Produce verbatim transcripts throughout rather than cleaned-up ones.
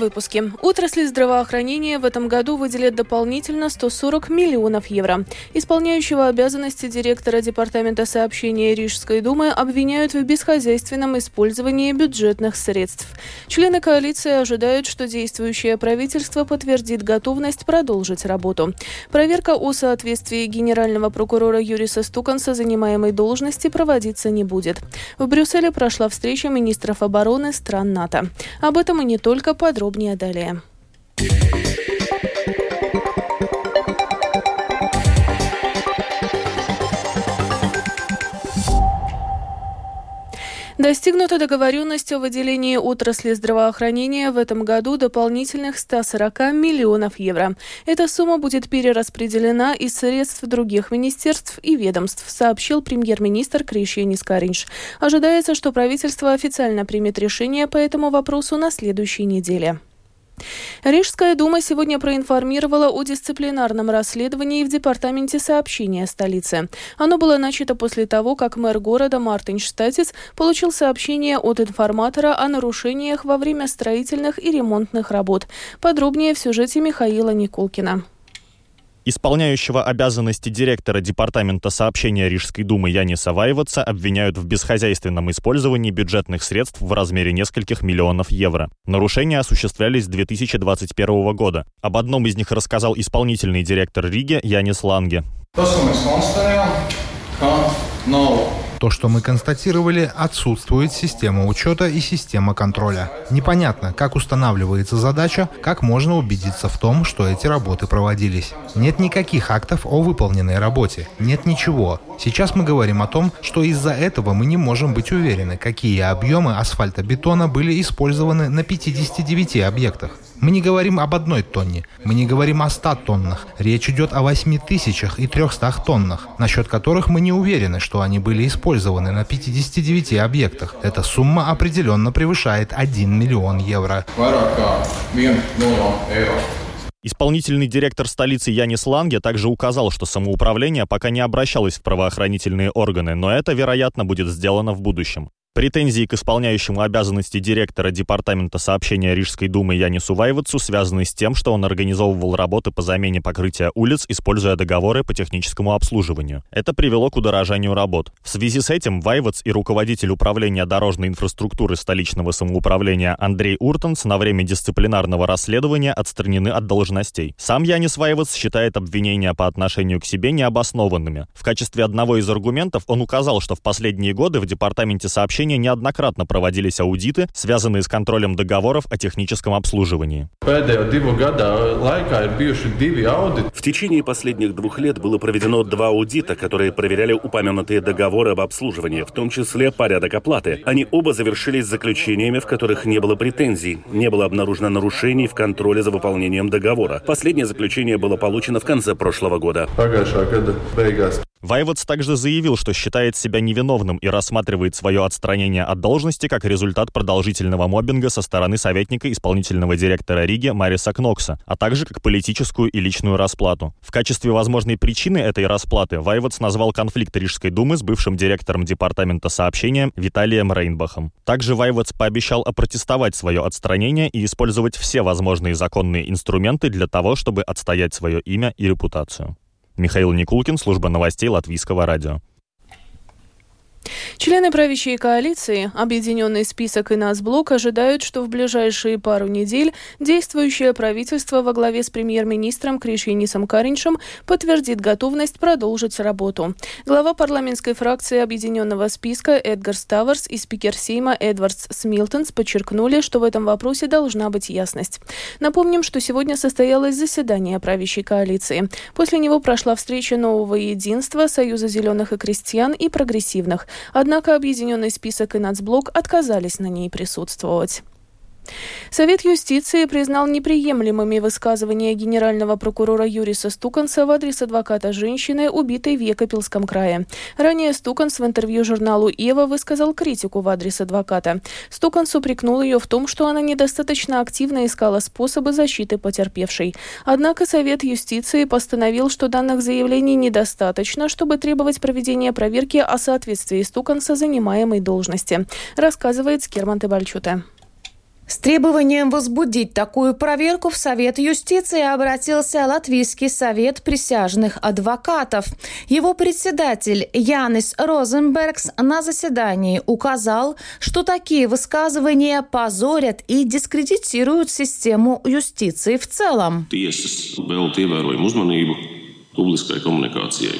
выпуске. Отрасли здравоохранения в этом году выделят дополнительно сто сорок миллионов евро. Исполняющего обязанности директора Департамента сообщения Рижской думы обвиняют в бесхозяйственном использовании бюджетных средств. Члены коалиции ожидают, что действующее правительство подтвердит готовность продолжить работу. Проверка о соответствии генерального прокурора Юриса Стуканса занимаемой должности проводиться не будет. В Брюсселе прошла встреча министров обороны стран НАТО. Об этом и не только, подробнее далее. Достигнута договоренность о выделении отрасли здравоохранения в этом году дополнительных сто сорок миллионов евро. Эта сумма будет перераспределена из средств других министерств и ведомств, сообщил премьер-министр Кришьянис Кариньш. Ожидается, что правительство официально примет решение по этому вопросу на следующей неделе. Рижская дума сегодня проинформировала о дисциплинарном расследовании в департаменте сообщения столицы. Оно было начато после того, как мэр города Мартин Штатец получил сообщение от информатора о нарушениях во время строительных и ремонтных работ. Подробнее в сюжете Михаила Николкина. Исполняющего обязанности директора Департамента сообщения Рижской думы Яниса Вайвадса обвиняют в бесхозяйственном использовании бюджетных средств в размере нескольких миллионов евро. Нарушения осуществлялись с две тысячи двадцать первого года. Об одном из них рассказал исполнительный директор Риги Янис Ланге. То, что мы констатировали, отсутствует система учета и система контроля. Непонятно, как устанавливается задача, как можно убедиться в том, что эти работы проводились. Нет никаких актов о выполненной работе. Нет ничего. Сейчас мы говорим о том, что из-за этого мы не можем быть уверены, какие объемы асфальтобетона были использованы на пятидесяти девяти объектах. Мы не говорим об одной тонне, мы не говорим о ста тоннах. Речь идет о восьми тысячах и трехстах тоннах, насчет которых мы не уверены, что они были использованы на пятидесяти девяти объектах. Эта сумма определенно превышает один миллион евро. Исполнительный директор столицы Янис Ланге также указал, что самоуправление пока не обращалось в правоохранительные органы, но это, вероятно, будет сделано в будущем. Претензии к исполняющему обязанности директора Департамента сообщения Рижской думы Янису Вайвадсу связаны с тем, что он организовывал работы по замене покрытия улиц, используя договоры по техническому обслуживанию. Это привело к удорожанию работ. В связи с этим Вайвадс и руководитель управления дорожной инфраструктуры столичного самоуправления Андрей Уртонс на время дисциплинарного расследования отстранены от должностей. Сам Янис Вайвадс считает обвинения по отношению к себе необоснованными. В качестве одного из аргументов он указал, что в последние годы в Департаменте сообщения неоднократно проводились аудиты, связанные с контролем договоров о техническом обслуживании. В течение последних двух лет было проведено два аудита, которые проверяли упомянутые договоры об обслуживании, в том числе порядок оплаты. Они оба завершились заключениями, в которых не было претензий, не было обнаружено нарушений в контроле за выполнением договора. Последнее заключение было получено в конце прошлого года. Вайвадс также заявил, что считает себя невиновным и рассматривает свое отстранение от должности как результат продолжительного моббинга со стороны советника исполнительного директора Риги Мариса Нокса, а также как политическую и личную расплату. В качестве возможной причины этой расплаты Вайвадс назвал конфликт Рижской думы с бывшим директором Департамента сообщения Виталием Рейнбахом. Также Вайвадс пообещал опротестовать свое отстранение и использовать все возможные законные инструменты для того, чтобы отстоять свое имя и репутацию. Михаил Никулкин, служба новостей Латвийского радио. Члены правящей коалиции, Объединенный список и НАСБЛОК ожидают, что в ближайшие пару недель действующее правительство во главе с премьер-министром Кришьянисом Кариньшем подтвердит готовность продолжить работу. Глава парламентской фракции Объединенного списка Эдгар Ставерс и спикер Сейма Эдвардс Смилтенс подчеркнули, что в этом вопросе должна быть ясность. Напомним, что сегодня состоялось заседание правящей коалиции. После него прошла встреча нового единства, Союза зеленых и крестьян и прогрессивных. Однако Объединенный список и НАЦБЛОК отказались на ней присутствовать. Совет юстиции признал неприемлемыми высказывания генерального прокурора Юриса Стуканса в адрес адвоката женщины, убитой в Екапельском крае. Ранее Стуканс в интервью журналу «Ева» высказал критику в адрес адвоката. Стуканс упрекнул ее в том, что она недостаточно активно искала способы защиты потерпевшей. Однако Совет юстиции постановил, что данных заявлений недостаточно, чтобы требовать проведения проверки о соответствии Стуканса занимаемой должности, рассказывает Скерман Тебальчуте. С требованием возбудить такую проверку в Совет юстиции обратился Латвийский совет присяжных адвокатов. Его председатель Янис Розенбергс на заседании указал, что такие высказывания позорят и дискредитируют систему юстиции в целом.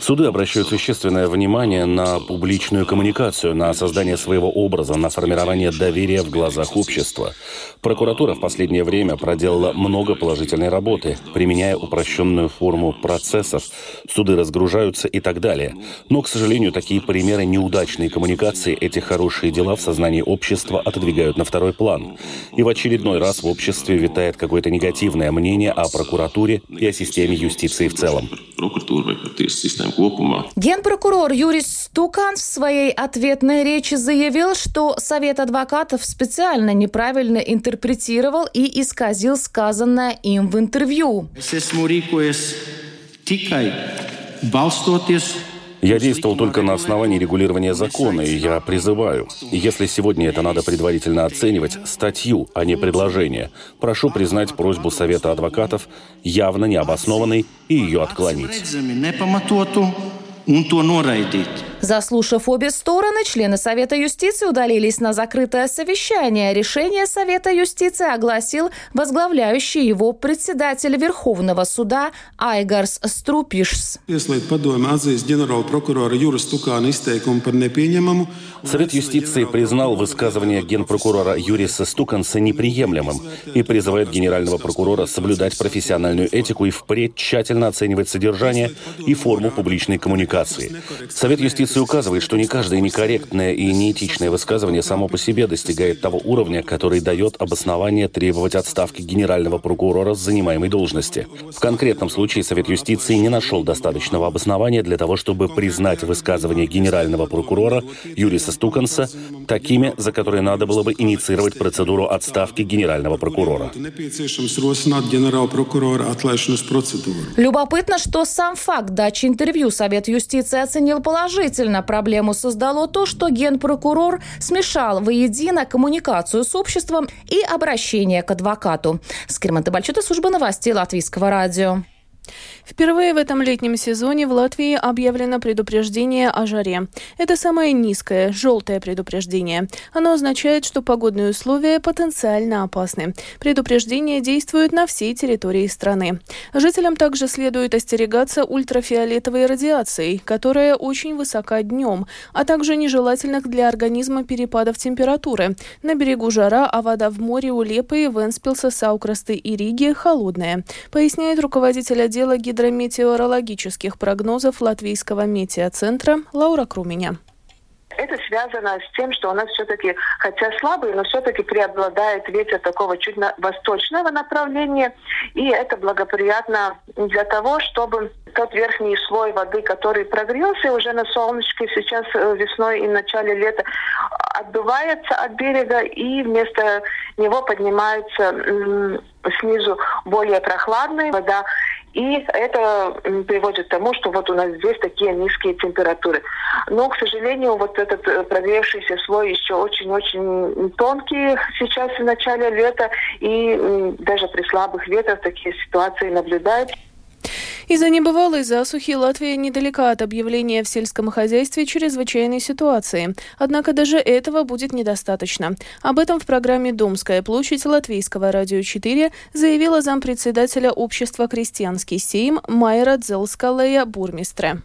Суды обращают существенное внимание на публичную коммуникацию, на создание своего образа, на формирование доверия в глазах общества. Прокуратура в последнее время проделала много положительной работы, применяя упрощенную форму процессов, суды разгружаются и так далее. Но, к сожалению, такие примеры неудачной коммуникации, эти хорошие дела в сознании общества отодвигают на второй план. И в очередной раз в обществе витает какое-то негативное мнение о прокуратуре и о системе юстиции в целом. Генпрокурор Юрис Стуканс в своей ответной речи заявил, что Совет адвокатов специально неправильно интерпретировал и исказил сказанное им в интервью. Я действовал только на основании регулирования закона, и я призываю, если сегодня это надо предварительно оценивать, статью, а не предложение, прошу признать просьбу Совета адвокатов явно необоснованной и ее отклонить. Заслушав обе стороны, члены Совета юстиции удалились на закрытое совещание. Решение Совета юстиции огласил возглавляющий его председатель Верховного суда Айгарс Струпишс. Совет юстиции признал высказывание генпрокурора Юриса Стуканса неприемлемым и призывает генерального прокурора соблюдать профессиональную этику и впредь тщательно оценивать содержание и форму публичной коммуникации. Совет юстиции указывает, что не каждое некорректное и неэтичное высказывание само по себе достигает того уровня, который дает обоснование требовать отставки генерального прокурора с занимаемой должности. В конкретном случае Совет юстиции не нашел достаточного обоснования для того, чтобы признать высказывания генерального прокурора Юриса Стуканса такими, за которые надо было бы инициировать процедуру отставки генерального прокурора. Любопытно, что сам факт дачи интервью Совет юстиции Юстиция оценил положительно. Проблему создало то, что генпрокурор смешал воедино коммуникацию с обществом и обращение к адвокату. С Кирманты Бальчута, служба новостей Латвийского радио. Впервые в этом летнем сезоне в Латвии объявлено предупреждение о жаре. Это самое низкое, желтое предупреждение. Оно означает, что погодные условия потенциально опасны. Предупреждение действует на всей территории страны. Жителям также следует остерегаться ультрафиолетовой радиации, которая очень высока днем, а также нежелательных для организма перепадов температуры. На берегу жара, а вода в море у Лепы, Венспилса, Саукрасты и Риги холодная, поясняет руководитель отдела Отдела гидрометеорологических прогнозов Латвийского метеоцентра Лаура Круменя. Это связано с тем, что у нас все-таки, хотя слабый, но все-таки преобладает ветер такого чуть на восточного направления. И это благоприятно для того, чтобы тот верхний слой воды, который прогрелся уже на солнышке сейчас весной и в начале лета, отдувается от берега, и вместо него поднимается м- снизу более прохладная вода. И это приводит к тому, что вот у нас здесь такие низкие температуры. Но, к сожалению, вот этот прогревшийся слой еще очень-очень тонкий сейчас в начале лета. И даже при слабых ветрах такие ситуации наблюдаются. Из-за небывалой засухи Латвия недалека от объявления в сельском хозяйстве чрезвычайной ситуации. Однако даже этого будет недостаточно. Об этом в программе «Домская площадь» Латвийского радио четыре заявила зампредседателя общества «Крестьянский Сейм» Майра Дзелскалея Бурмистре.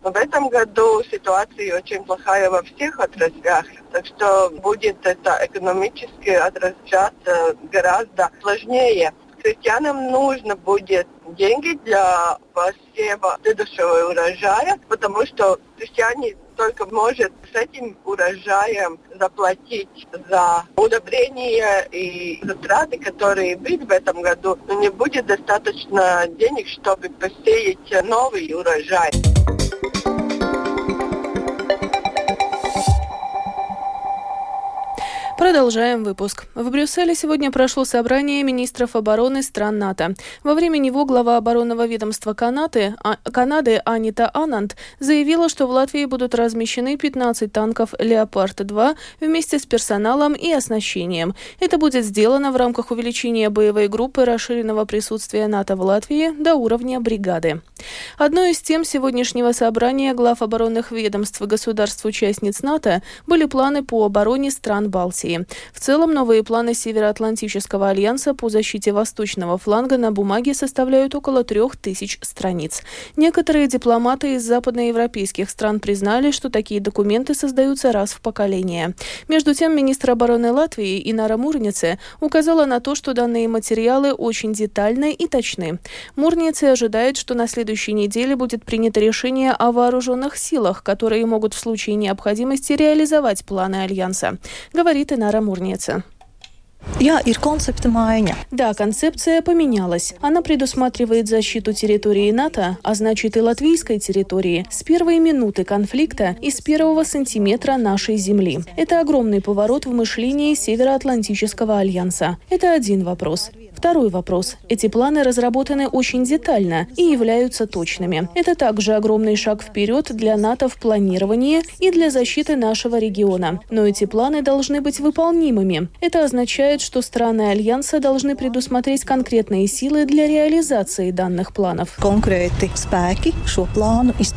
В этом году ситуация очень плохая во всех отраслях, так что будет это экономически отражаться гораздо сложнее. Крестьянам нужно будет деньги для посева следующего урожая, потому что крестьяне только могут с этим урожаем заплатить за удобрения и затраты, которые были в этом году, но не будет достаточно денег, чтобы посеять новый урожай. Продолжаем выпуск. В Брюсселе сегодня прошло собрание министров обороны стран НАТО. Во время него глава оборонного ведомства Канады, а, Канады Анита Ананд заявила, что в Латвии будут размещены пятнадцать танков «Леопард-два» вместе с персоналом и оснащением. Это будет сделано в рамках увеличения боевой группы расширенного присутствия НАТО в Латвии до уровня бригады. Одной из тем сегодняшнего собрания глав оборонных ведомств государств-участниц НАТО были планы по обороне стран Балтии. В целом, новые планы Североатлантического альянса по защите восточного фланга на бумаге составляют около трех тысяч страниц. Некоторые дипломаты из западноевропейских стран признали, что такие документы создаются раз в поколение. Между тем, министр обороны Латвии Инара Мурнице указала на то, что данные материалы очень детальны и точны. Мурнице ожидает, что на следующей неделе будет принято решение о вооруженных силах, которые могут в случае необходимости реализовать планы альянса, говорит Инара Мурнице. Да, концепция поменялась. Она предусматривает защиту территории НАТО, а значит и латвийской территории, с первой минуты конфликта и с первого сантиметра нашей земли. Это огромный поворот в мышлении Североатлантического альянса. Это один вопрос. Второй вопрос. Эти планы разработаны очень детально и являются точными. Это также огромный шаг вперед для НАТО в планировании и для защиты нашего региона. Но эти планы должны быть выполнимыми. Это означает, что страны Альянса должны предусмотреть конкретные силы для реализации данных планов. Конкретные спеки, шо плану исполняют.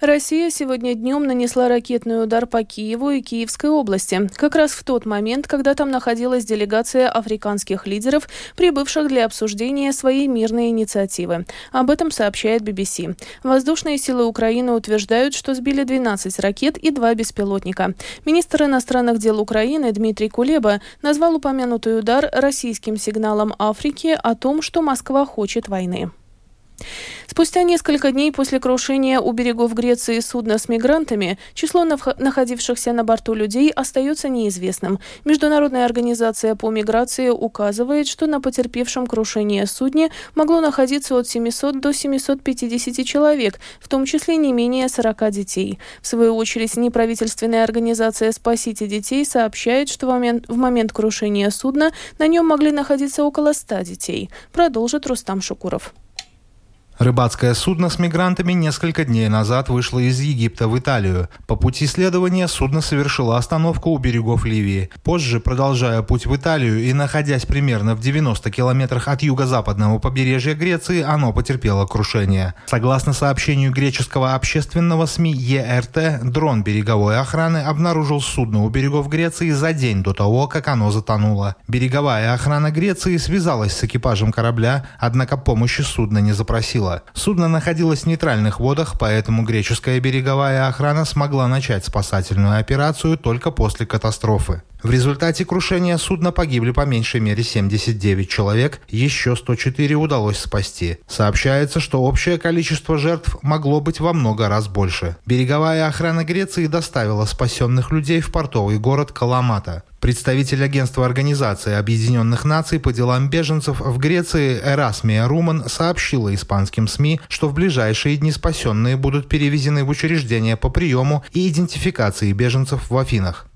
Россия сегодня днем нанесла ракетный удар по Киеву и Киевской области, как раз в тот момент, когда там находилась делегация африканских лидеров, прибывших для обсуждения своей мирной инициативы. Об этом сообщает би би си. Воздушные силы Украины утверждают, что сбили двенадцать ракет и два беспилотника. Министр иностранных дел Украины Дмитрий Кулеба назвал упомянутый удар российским сигналом Африки о том, что Москва хочет войны. Спустя несколько дней после крушения у берегов Греции судна с мигрантами число находившихся на борту людей остается неизвестным. Международная организация по миграции указывает, что на потерпевшем крушение судне могло находиться от семисот до семисот пятидесяти человек, в том числе не менее сорока детей. В свою очередь, неправительственная организация «Спасите детей» сообщает, что в момент, в момент крушения судна на нем могли находиться около ста детей. Продолжит Рустам Шукуров. Рыбацкое судно с мигрантами несколько дней назад вышло из Египта в Италию. По пути следования судно совершило остановку у берегов Ливии. Позже, продолжая путь в Италию и находясь примерно в девяноста километрах от юго-западного побережья Греции, оно потерпело крушение. Согласно сообщению греческого общественного СМИ е эр тэ, дрон береговой охраны обнаружил судно у берегов Греции за день до того, как оно затонуло. Береговая охрана Греции связалась с экипажем корабля, однако помощи судна не запросила. Судно находилось в нейтральных водах, поэтому греческая береговая охрана смогла начать спасательную операцию только после катастрофы. В результате крушения судна погибли по меньшей мере семьдесят девять человек, еще сто четыре удалось спасти. Сообщается, что общее количество жертв могло быть во много раз больше. Береговая охрана Греции доставила спасенных людей в портовый город Каламата. Представитель агентства Организации Объединенных Наций по делам беженцев в Греции Эрасмия Руман сообщила испанским СМИ, что в ближайшие дни спасенные будут перевезены в учреждения по приему и идентификации беженцев в Афинах.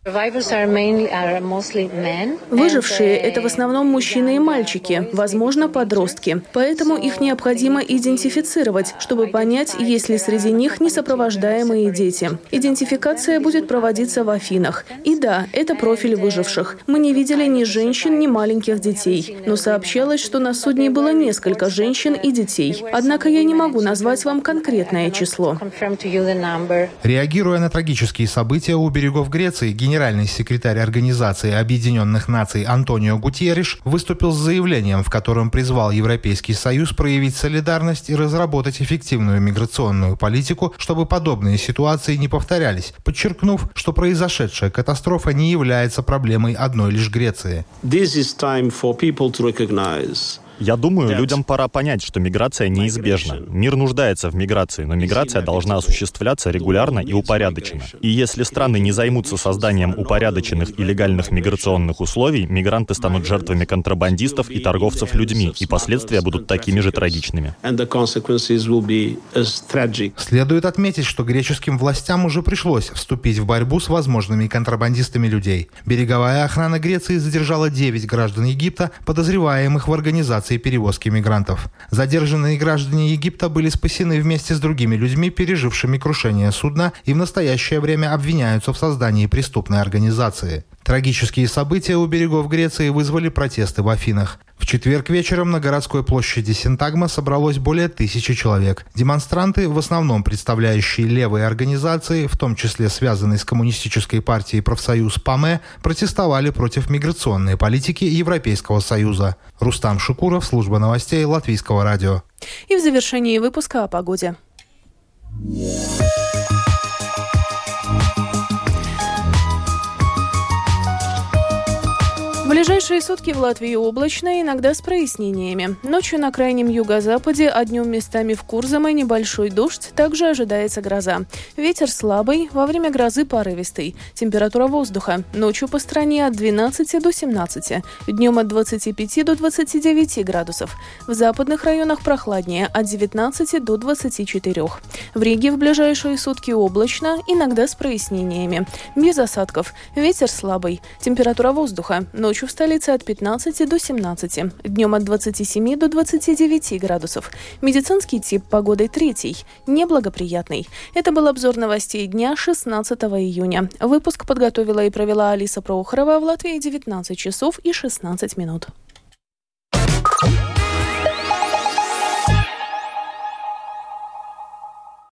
Выжившие – это в основном мужчины и мальчики, возможно, подростки. Поэтому их необходимо идентифицировать, чтобы понять, есть ли среди них несопровождаемые дети. Идентификация будет проводиться в Афинах. И да, это профиль выживших. Мы не видели ни женщин, ни маленьких детей. Но сообщалось, что на судне было несколько женщин и детей. Однако я не могу назвать вам конкретное число. Реагируя на трагические события у берегов Греции, генеральный секретарь Организации Объединенных Наций Антонио Гутерриш выступил с заявлением, в котором призвал Европейский Союз проявить солидарность и разработать эффективную миграционную политику, чтобы подобные ситуации не повторялись, подчеркнув, что произошедшая катастрофа не является проблемой одной лишь Греции. Я думаю, людям пора понять, что миграция неизбежна. Мир нуждается в миграции, но миграция должна осуществляться регулярно и упорядоченно. И если страны не займутся созданием упорядоченных и легальных миграционных условий, мигранты станут жертвами контрабандистов и торговцев людьми, и последствия будут такими же трагичными. Следует отметить, что греческим властям уже пришлось вступить в борьбу с возможными контрабандистами людей. Береговая охрана Греции задержала девять граждан Египта, подозреваемых в организации перевозки мигрантов. Задержанные граждане Египта были спасены вместе с другими людьми, пережившими крушение судна, и в настоящее время обвиняются в создании преступной организации. Трагические события у берегов Греции вызвали протесты в Афинах. В четверг вечером на городской площади Синтагма собралось более тысячи человек. Демонстранты, в основном представляющие левые организации, в том числе связанные с коммунистической партией профсоюз ПАМЭ, протестовали против миграционной политики Европейского Союза. Рустам Шукуров, служба новостей Латвийского радио. И в завершении выпуска о погоде. В ближайшие сутки в Латвии облачно, иногда с прояснениями. Ночью на крайнем юго-западе, а днем местами в Курзаме небольшой дождь, также ожидается гроза. Ветер слабый, во время грозы порывистый. Температура воздуха ночью по стране от двенадцати до семнадцати, днем от двадцати пяти до двадцати девяти градусов. В западных районах прохладнее, от девятнадцати до двадцати четырех. В Риге в ближайшие сутки облачно, иногда с прояснениями. Без осадков, ветер слабый, температура воздуха ночью в столице от пятнадцати до семнадцати, днем от двадцати семи до двадцати девяти градусов. Медицинский тип погоды третий, неблагоприятный. Это был обзор новостей дня шестнадцатого июня. Выпуск подготовила и провела Алиса Прохорова. В Латвии девятнадцать часов и шестнадцать минут.